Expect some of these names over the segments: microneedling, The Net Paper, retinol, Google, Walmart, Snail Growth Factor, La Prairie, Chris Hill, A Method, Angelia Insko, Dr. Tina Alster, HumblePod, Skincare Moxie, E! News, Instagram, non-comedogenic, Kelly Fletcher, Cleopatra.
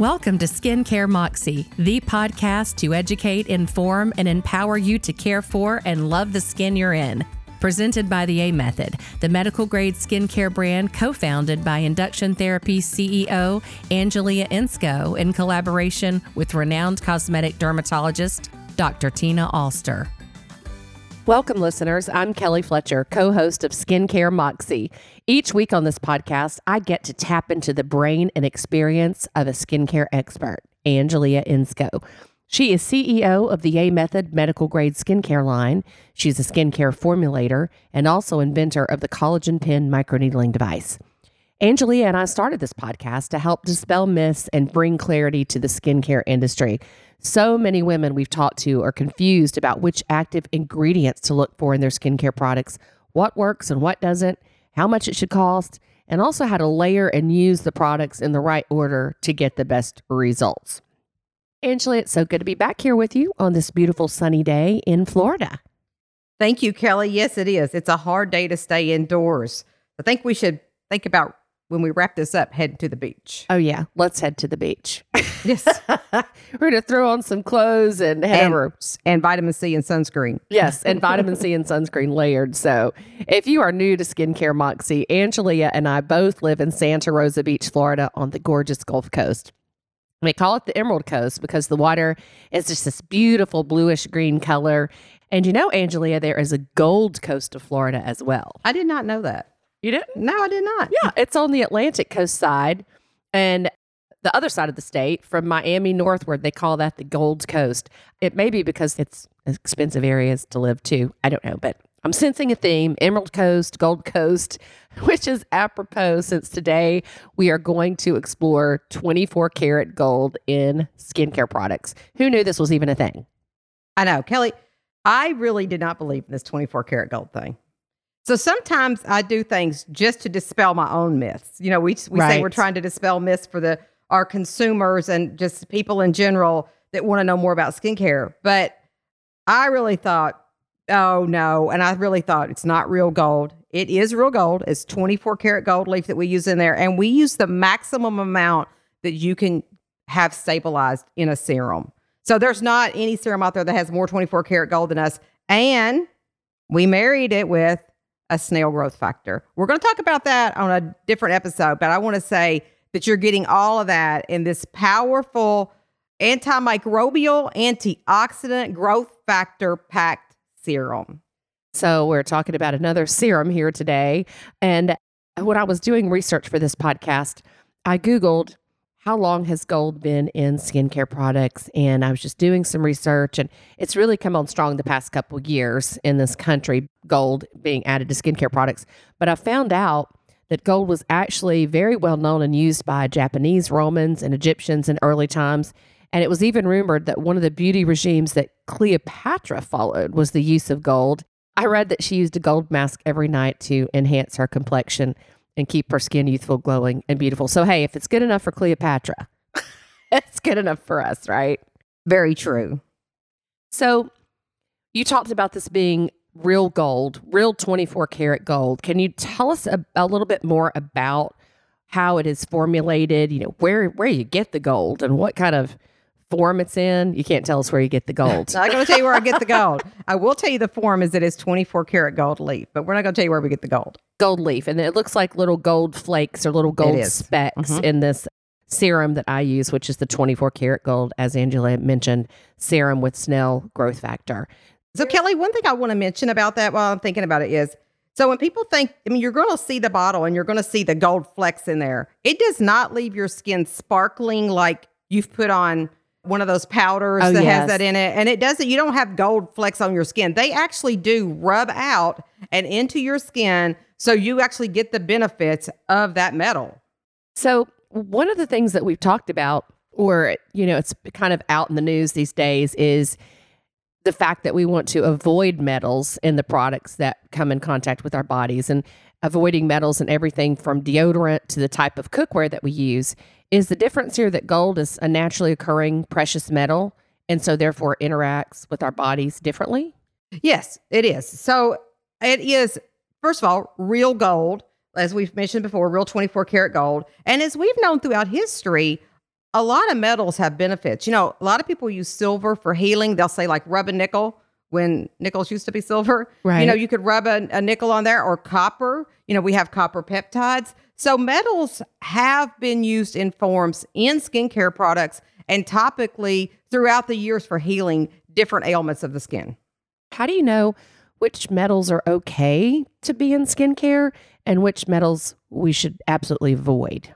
Welcome to Skincare Moxie, the podcast to educate, inform, and empower you to care for and love the skin you're in. Presented by the A Method, the medical-grade skincare brand co-founded by Induction Therapy CEO Angelia Insko in collaboration with renowned cosmetic dermatologist Dr. Tina Alster. Welcome, listeners. I'm Kelly Fletcher, co-host of Skincare Moxie. Each week on this podcast, I get to tap into the brain and experience of a skincare expert, Angelia Insko. She is CEO of the A Method medical grade skincare line. She's a skincare formulator and also inventor of the collagen pen microneedling device. Angelia and I started this podcast to help dispel myths and bring clarity to the skincare industry. So many women we've talked to are confused about which active ingredients to look for in their skincare products, what works and what doesn't, how much it should cost, and also how to layer and use the products in the right order to get the best results. Angelia, it's so good to be back here with you on this beautiful sunny day in Florida. Thank you, Kelly. Yes, it is. It's a hard day to stay indoors. I think we should think about, when we wrap this up, heading to the beach. Oh, yeah. Let's head to the beach. Yes. We're going to throw on some clothes and hammer. And vitamin C and sunscreen. Yes, and vitamin C and sunscreen layered. So if you are new to Skincare Moxie, Angelia and I both live in Santa Rosa Beach, Florida, on the gorgeous Gulf Coast. They call it the Emerald Coast because the water is just this beautiful bluish green color. And you know, Angelia, there is a Gold Coast of Florida as well. I did not know that. You didn't? No, I did not. Yeah, it's on the Atlantic coast side and the other side of the state from Miami northward. They call that the Gold Coast. It may be because it's expensive areas to live too. I don't know, but I'm sensing a theme, Emerald Coast, Gold Coast, which is apropos since today we are going to explore 24 karat gold in skincare products. Who knew this was even a thing? I know, Kelly, I really did not believe in this 24 karat gold thing. So sometimes I do things just to dispel my own myths. You know, we say we're trying to dispel myths for our consumers and just people in general that want to know more about skincare. But I really thought, oh no. And I really thought it's not real gold. It is real gold. It's 24 karat gold leaf that we use in there. And we use the maximum amount that you can have stabilized in a serum. So there's not any serum out there that has more 24 karat gold than us. And we married it with a snail growth factor. We're going to talk about that on a different episode, but I want to say that you're getting all of that in this powerful antimicrobial, antioxidant growth factor packed serum. So we're talking about another serum here today. And when I was doing research for this podcast, I Googled how long has gold been in skincare products? And I was just doing some research, and it's really come on strong the past couple of years in this country, gold being added to skincare products. But I found out that gold was actually very well known and used by Japanese, Romans, and Egyptians in early times. And it was even rumored that one of the beauty regimes that Cleopatra followed was the use of gold. I read that she used a gold mask every night to enhance her complexion and keep her skin youthful, glowing, and beautiful. So, hey, if it's good enough for Cleopatra, it's good enough for us, right? Very true. So, you talked about this being real gold, real 24 karat gold. Can you tell us a little bit more about how it is formulated, you know, where you get the gold and what kind of form it's in? You can't tell us where you get the gold. I'm not going to tell you where I get the gold. I will tell you the form is that it's 24 karat gold leaf, but we're not going to tell you where we get the gold. Gold leaf. And it looks like little gold flakes or little gold specks in this serum that I use, which is the 24 karat gold, as Angelia mentioned, serum with Snail Growth Factor. So Kelly, one thing I want to mention about that while I'm thinking about it is, so when people think, I mean, you're going to see the bottle and you're going to see the gold flecks in there. It does not leave your skin sparkling like you've put on one of those powders has that in it. And it doesn't, you don't have gold flecks on your skin. They actually do rub out and into your skin. So you actually get the benefits of that metal. So one of the things that we've talked about, or, you know, it's kind of out in the news these days, is the fact that we want to avoid metals in the products that come in contact with our bodies, and avoiding metals and everything from deodorant to the type of cookware that we use. Is the difference here that gold is a naturally occurring precious metal, and so therefore interacts with our bodies differently? Yes, it is. So it is, first of all, real gold, as we've mentioned before, real 24 karat gold. And as we've known throughout history, a lot of metals have benefits. You know, a lot of people use silver for healing. They'll say like rub a nickel when nickels used to be silver. Right. You know, you could rub a nickel on there, or copper. You know, we have copper peptides. So metals have been used in forms in skincare products and topically throughout the years for healing different ailments of the skin. How do you know which metals are okay to be in skincare and which metals we should absolutely avoid?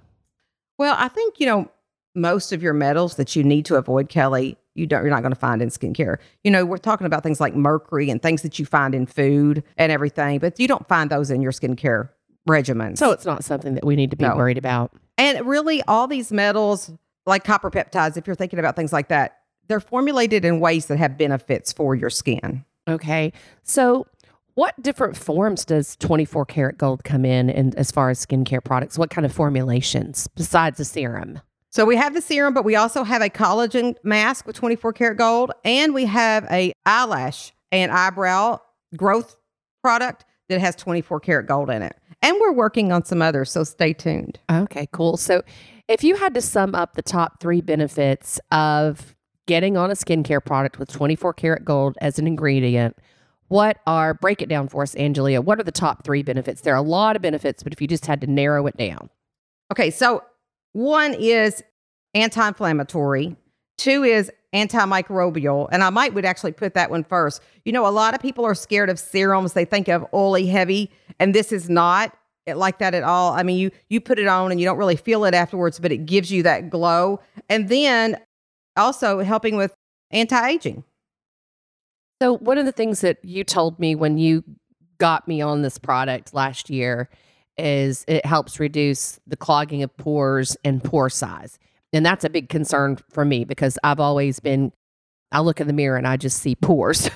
Well, I think, you know, most of your metals that you need to avoid, Kelly, you're not going to find in skincare. You know, we're talking about things like mercury and things that you find in food and everything, but you don't find those in your skincare regimens. So it's not something that we need to be worried about. And really all these metals like copper peptides, if you're thinking about things like that, they're formulated in ways that have benefits for your skin. Okay. So what different forms does 24 karat gold come in as far as skincare products? What kind of formulations besides the serum? So we have the serum, but we also have a collagen mask with 24 karat gold, and we have a eyelash and eyebrow growth product that has 24 karat gold in it. And we're working on some others, so stay tuned. Okay, cool. So if you had to sum up the top three benefits of getting on a skincare product with 24 karat gold as an ingredient, break it down for us, Angelia. What are the top three benefits? There are a lot of benefits, but if you just had to narrow it down. Okay, so one is anti-inflammatory. Two is antimicrobial. And I would actually put that one first. You know, a lot of people are scared of serums. They think of oily, heavy, and this is not like that at all. I mean, you put it on and you don't really feel it afterwards, but it gives you that glow. And then also helping with anti-aging. So one of the things that you told me when you got me on this product last year is it helps reduce the clogging of pores and pore size. And that's a big concern for me because I've always been, I look in the mirror and I just see pores.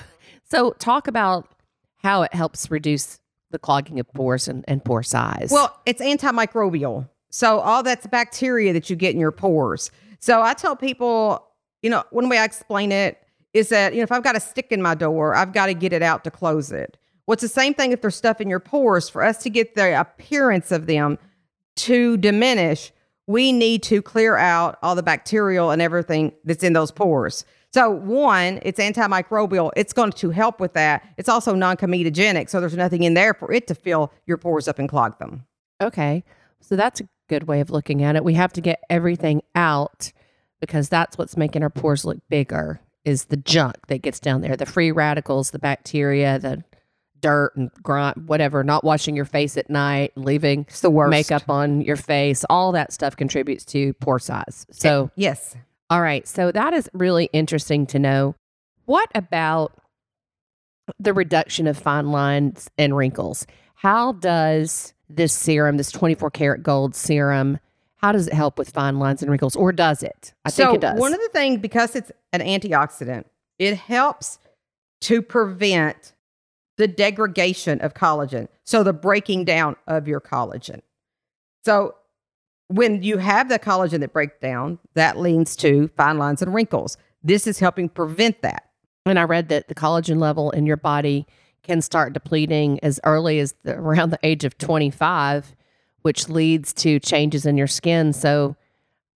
So talk about how it helps reduce the clogging of pores and pore size. Well, it's antimicrobial. So all that's bacteria that you get in your pores. So I tell people, you know, one way I explain it is that, you know, if I've got a stick in my door, I've got to get it out to close it. Well, it's the same thing if there's stuff in your pores. For us to get the appearance of them to diminish, we need to clear out all the bacterial and everything that's in those pores. So one, it's antimicrobial. It's going to help with that. It's also non-comedogenic. So there's nothing in there for it to fill your pores up and clog them. Okay. So that's a good way of looking at it. We have to get everything out because that's what's making our pores look bigger is the junk that gets down there, the free radicals, the bacteria, the dirt and grime, whatever, not washing your face at night, leaving makeup on your face, all that stuff contributes to pore size. So yes. All right. So that is really interesting to know. What about the reduction of fine lines and wrinkles? How does this serum, this 24 karat gold serum, how does it help with fine lines and wrinkles, or does it? I think it does. So one of the things, because it's an antioxidant, it helps to prevent the degradation of collagen. So the breaking down of your collagen. So when you have the collagen that breaks down, that leads to fine lines and wrinkles. This is helping prevent that. And I read that the collagen level in your body can start depleting as early as around the age of 25, which leads to changes in your skin. So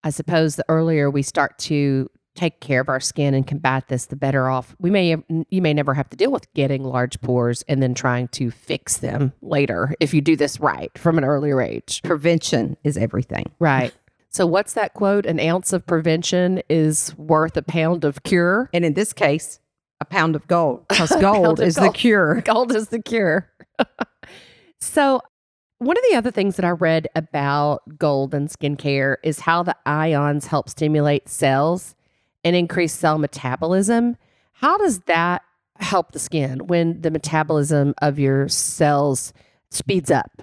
I suppose the earlier we start to take care of our skin and combat this, the better off we may. You may never have to deal with getting large pores and then trying to fix them later if you do this right from an earlier age. Prevention is everything. Right. So what's that quote? An ounce of prevention is worth a pound of cure. And in this case, a pound of gold, because gold is the cure. Gold is the cure. So one of the other things that I read about gold and skincare is how the ions help stimulate cells and increase cell metabolism. How does that help the skin when the metabolism of your cells speeds up?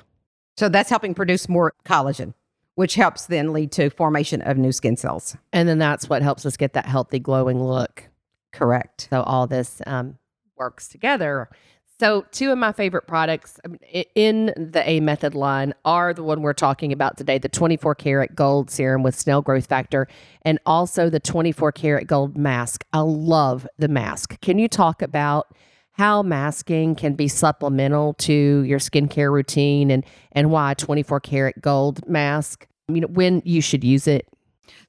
So that's helping produce more collagen, which helps then lead to formation of new skin cells. And then that's what helps us get that healthy glowing look. Correct. So all this works together. So two of my favorite products in the A Method line are the one we're talking about today, the 24 karat gold serum with Snail Growth Factor, and also the 24 karat gold mask. I love the mask. Can you talk about how masking can be supplemental to your skincare routine and why 24 karat gold mask, you know, when you should use it?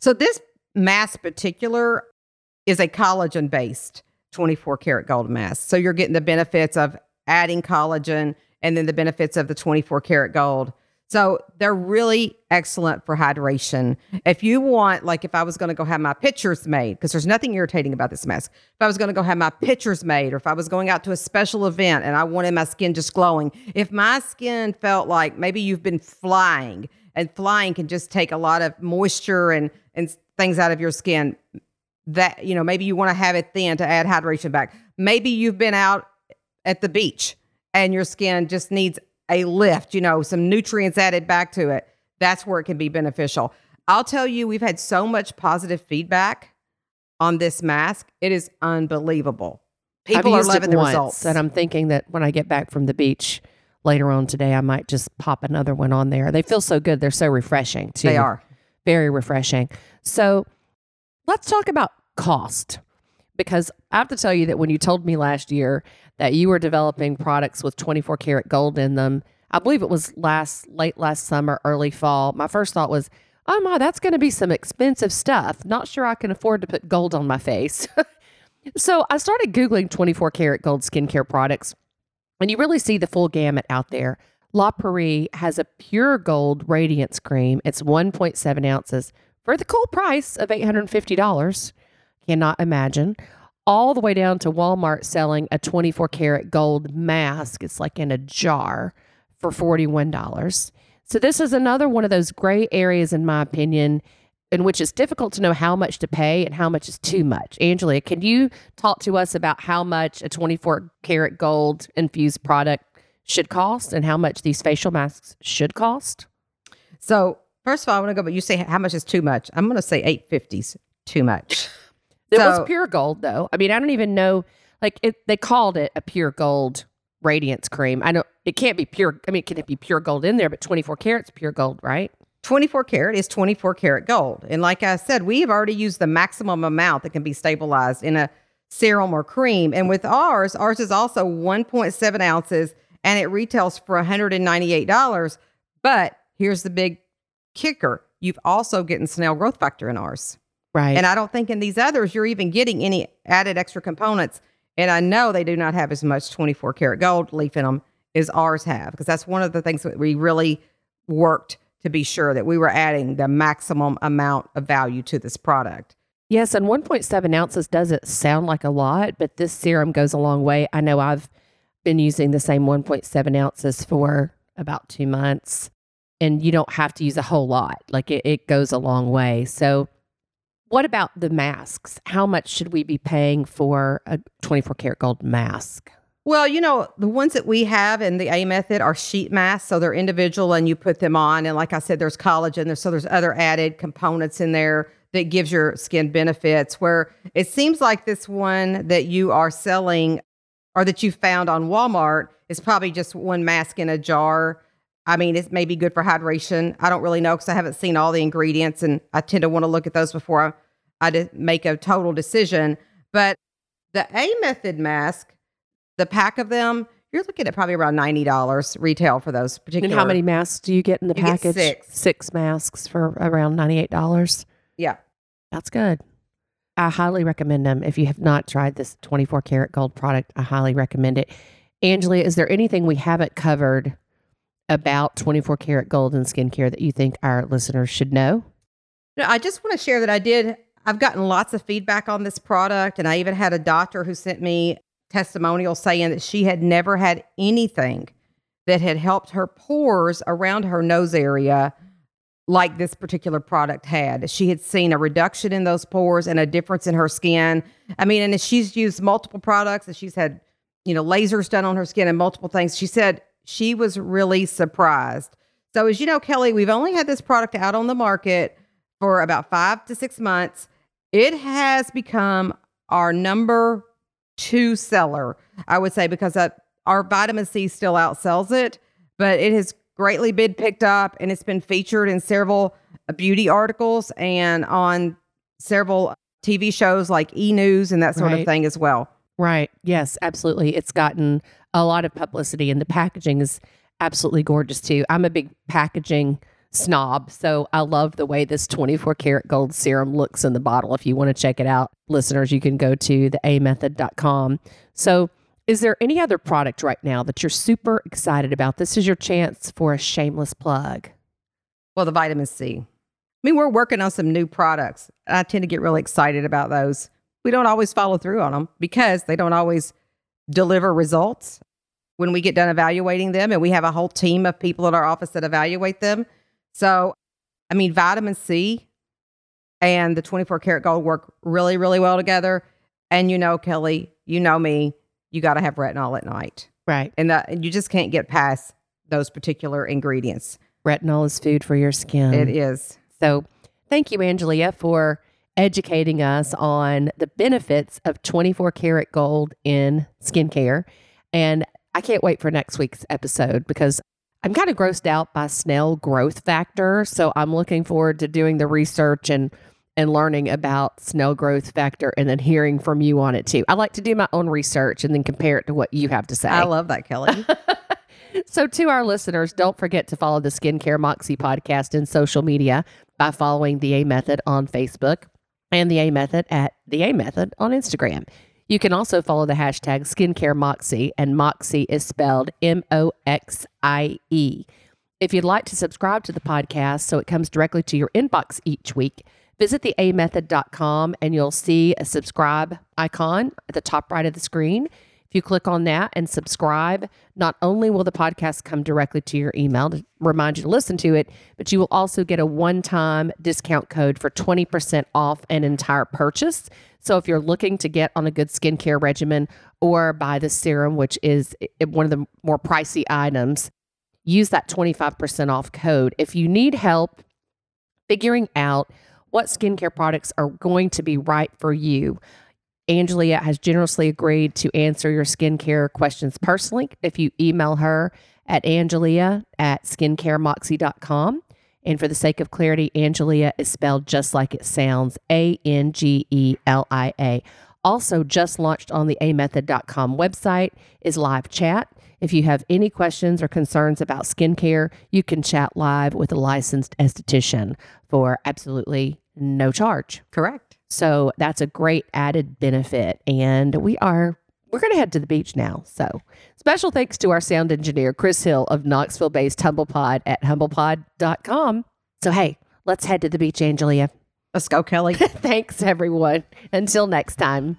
So this mask particular is a collagen-based 24-karat gold mask. So you're getting the benefits of adding collagen and then the benefits of the 24-karat gold. So they're really excellent for hydration. If you want, like if I was going to go have my pictures made, because there's nothing irritating about this mask. If I was going to go have my pictures made, or if I was going out to a special event and I wanted my skin just glowing, if my skin felt like maybe you've been flying, and flying can just take a lot of moisture and things out of your skin, that, you know, maybe you want to have it thin to add hydration back. Maybe you've been out at the beach and your skin just needs a lift, you know, some nutrients added back to it. That's where it can be beneficial. I'll tell you, we've had so much positive feedback on this mask. It is unbelievable. People are loving the results. And I'm thinking that when I get back from the beach later on today, I might just pop another one on there. They feel so good. They're so refreshing too. They are. Very refreshing. So let's talk about cost, because I have to tell you that when you told me last year that you were developing products with 24 karat gold in them, I believe it was late last summer, early fall, my first thought was, oh my, that's going to be some expensive stuff. Not sure I can afford to put gold on my face. So I started Googling 24 karat gold skincare products, and you really see the full gamut out there. La Prairie has a pure gold radiance cream. It's 1.7 ounces for the cool price of $850. Cannot imagine. All the way down to Walmart selling a 24 karat gold mask. It's like in a jar for $41. So this is another one of those gray areas, in my opinion, in which it's difficult to know how much to pay and how much is too much. Angelia, can you talk to us about how much a 24 karat gold infused product should cost and how much these facial masks should cost? So first of all, I want to go, but you say how much is too much. I'm going to say $850's too much. It was pure gold, though. I mean, I don't even know. Like, they called it a pure gold radiance cream. I know it can't be pure. I mean, can it be pure gold in there? But 24 karat's pure gold, right? 24 karat is 24 karat gold. And like I said, we have already used the maximum amount that can be stabilized in a serum or cream. And with ours is also 1.7 ounces, and it retails for $198. But here's the big kicker. You've also getting Snail Growth Factor in ours. Right. And I don't think in these others you're even getting any added extra components. And I know they do not have as much 24 karat gold leaf in them as ours have, because that's one of the things that we really worked to be sure that we were adding the maximum amount of value to this product. Yes. And 1.7 ounces doesn't sound like a lot, but this serum goes a long way. I know I've been using the same 1.7 ounces for about 2 months, and you don't have to use a whole lot. Like it goes a long way. So what about the masks? How much should we be paying for a 24 karat gold mask? Well, you know, the ones that we have in the A Method are sheet masks. So they're individual and you put them on. And like I said, there's collagen. So there's other added components in there that gives your skin benefits, where it seems like this one that you are selling or that you found on Walmart is probably just one mask in a jar. I mean, it may be good for hydration. I don't really know because I haven't seen all the ingredients, and I tend to want to look at those before I make a total decision. But the A Method mask, the pack of them, you're looking at probably around $90 retail for those particular. And how many masks do you get in the package? Six masks for around $98. Yeah. That's good. I highly recommend them. If you have not tried this 24 karat gold product, I highly recommend it. Angelia, is there anything we haven't covered about 24 karat gold and skincare that you think our listeners should know? No, I just want to share that I've gotten lots of feedback on this product, and I even had a doctor who sent me testimonials saying that she had never had anything that had helped her pores around her nose area like this particular product had. She had seen a reduction in those pores and a difference in her skin. I mean, and she's used multiple products, and she's had, you know, lasers done on her skin and multiple things. She said she was really surprised. So as you know, Kelly, we've only had this product out on the market for about 5 to 6 months. It has become our number two seller, I would say, because our vitamin C still outsells it, but it has greatly been picked up, and it's been featured in several beauty articles and on several TV shows like E! News and that sort of thing as well. Right. Yes, absolutely. It's gotten a lot of publicity, and the packaging is absolutely gorgeous too. I'm a big packaging snob. So I love the way this 24 karat gold serum looks in the bottle. If you want to check it out, listeners, you can go to the amethod.com. So is there any other product right now that you're super excited about? This is your chance for a shameless plug. Well, the vitamin C. I mean, we're working on some new products. I tend to get really excited about those. We don't always follow through on them because they don't always deliver results. When we get done evaluating them, and we have a whole team of people in our office that evaluate them. So, I mean, vitamin C and the 24 karat gold work really, really well together. And you know, Kelly, you know me, you got to have retinol at night. Right. And you just can't get past those particular ingredients. Retinol is food for your skin. It is. So thank you, Angelia, for educating us on the benefits of 24 karat gold in skincare. And I can't wait for next week's episode because I'm kind of grossed out by Snail Growth Factor. So I'm looking forward to doing the research and learning about Snail Growth Factor and then hearing from you on it too. I like to do my own research and then compare it to what you have to say. I love that, Kelly. So to our listeners, don't forget to follow the Skincare Moxie podcast in social media by following The A Method on Facebook and The A Method at The A Method on Instagram. You can also follow the hashtag Skincare Moxie, and Moxie is spelled Moxie. If you'd like to subscribe to the podcast so it comes directly to your inbox each week, visit theamethod.com and you'll see a subscribe icon at the top right of the screen. If you click on that and subscribe, not only will the podcast come directly to your email to remind you to listen to it, but you will also get a one-time discount code for 20% off an entire purchase. So if you're looking to get on a good skincare regimen or buy the serum, which is one of the more pricey items, use that 25% off code. If you need help figuring out what skincare products are going to be right for you, Angelia has generously agreed to answer your skincare questions personally if you email her at angelia@skincaremoxie.com. And for the sake of clarity, Angelia is spelled just like it sounds, Angelia. Also just launched on the amethod.com website is live chat. If you have any questions or concerns about skincare, you can chat live with a licensed esthetician for absolutely no charge. Correct. So that's a great added benefit. And we're going to head to the beach now. So special thanks to our sound engineer, Chris Hill of Knoxville-based HumblePod at HumblePod.com. So, hey, let's head to the beach, Angelia. Let's go, Kelly. Thanks, everyone. Until next time.